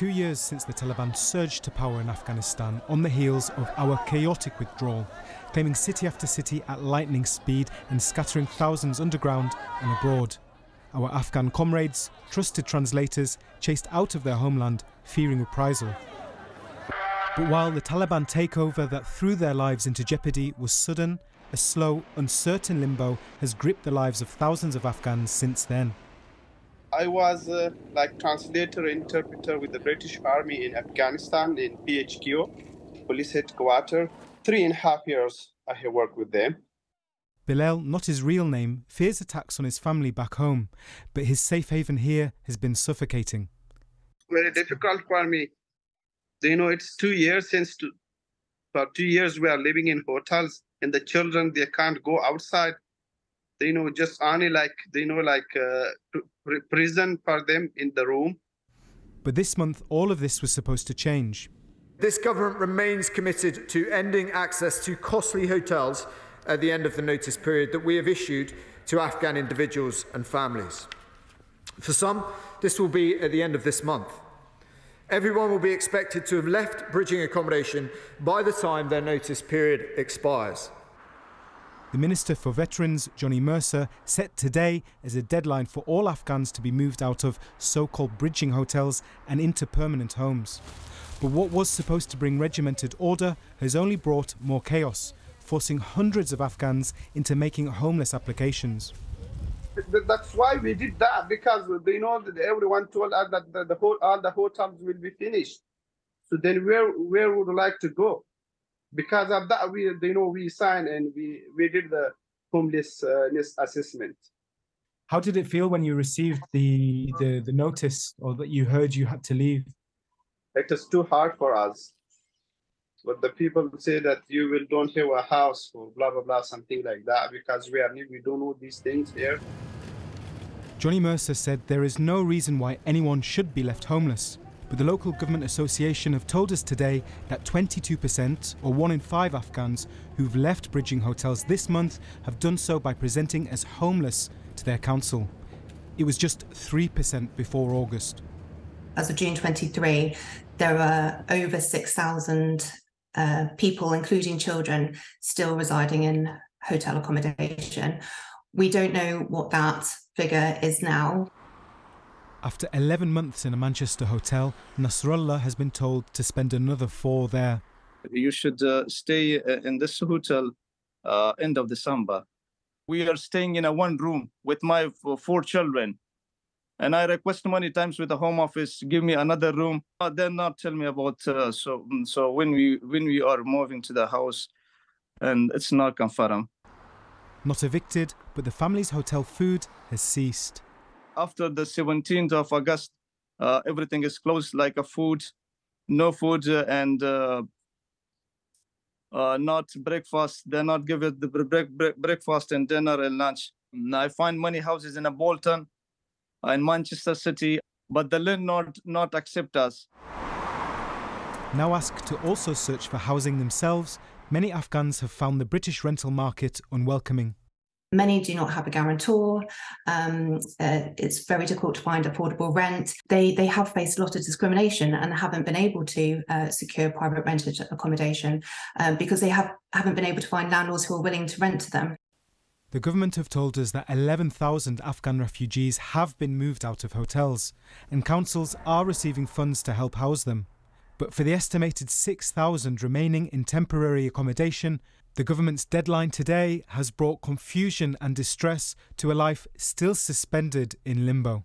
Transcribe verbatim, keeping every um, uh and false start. two years since the Taliban surged to power in Afghanistan on the heels of our chaotic withdrawal, claiming city after city at lightning speed and scattering thousands underground and abroad. Our Afghan comrades, trusted translators, chased out of their homeland, fearing reprisal. But while the Taliban takeover that threw their lives into jeopardy was sudden, a slow, uncertain limbo has gripped the lives of thousands of Afghans since then. I was uh, like translator, interpreter with the British Army in Afghanistan in P H Q, police headquarters. Three and a half years I have worked with them. Bilal, not his real name, fears attacks on his family back home, but his safe haven here has been suffocating. Very difficult for me. You know, it's two years since, two, for two years we are living in hotels, and the children, they can't go outside. They know just only like, they know like uh, prison for them in the room. But this month, all of this was supposed to change. This government remains committed to ending access to costly hotels at the end of the notice period that we have issued to Afghan individuals and families. For some, this will be at the end of this month. Everyone will be expected to have left bridging accommodation by the time their notice period expires. The Minister for Veterans, Johnny Mercer, set today as a deadline for all Afghans to be moved out of so-called bridging hotels and into permanent homes. But what was supposed to bring regimented order has only brought more chaos, forcing hundreds of Afghans into making homeless applications. That's why we did that, because they know that everyone told us that the, the whole, all the hotels will be finished. So then where, where would we like to go? Because of that, we, they know we signed and we, we did the homelessness assessment. How did it feel when you received the, the, the notice, or that you heard you had to leave? It is too hard for us. But the people say that you will don't have a house or blah, blah, blah, something like that, because we are new, we don't know these things here. Johnny Mercer said there is no reason why anyone should be left homeless. But the local government association have told us today that twenty-two percent, or one in five Afghans, who've left bridging hotels this month have done so by presenting as homeless to their council. It was just three percent before August. As of June twenty-three, there are over six thousand uh, people, including children, still residing in hotel accommodation. We don't know what that figure is now. After eleven months in a Manchester hotel, Nasrullah has been told to spend another four there. You should uh, stay in this hotel uh, end of December. We are staying in a one room with my four children. And I request many times with the Home Office, give me another room. But they're not telling me about, uh, so, so when, we, when we are moving to the house, and it's not confirmed. Not evicted, but the family's hotel food has ceased. After the seventeenth of August, uh, everything is closed, like a food, no food, uh, and uh, uh, not breakfast. They're not giving the break, break, breakfast and dinner and lunch. And I find many houses in a Bolton, in Manchester City, but the landlord not accept us. Now asked to also search for housing themselves, many Afghans have found the British rental market unwelcoming. Many do not have a guarantor. Um, uh, it's very difficult to find affordable rent. They, they have faced a lot of discrimination and haven't been able to uh, secure private rented accommodation uh, because they have, haven't been able to find landlords who are willing to rent to them. The government have told us that eleven thousand Afghan refugees have been moved out of hotels, and councils are receiving funds to help house them. But for the estimated six thousand remaining in temporary accommodation, the government's deadline today has brought confusion and distress to a life still suspended in limbo.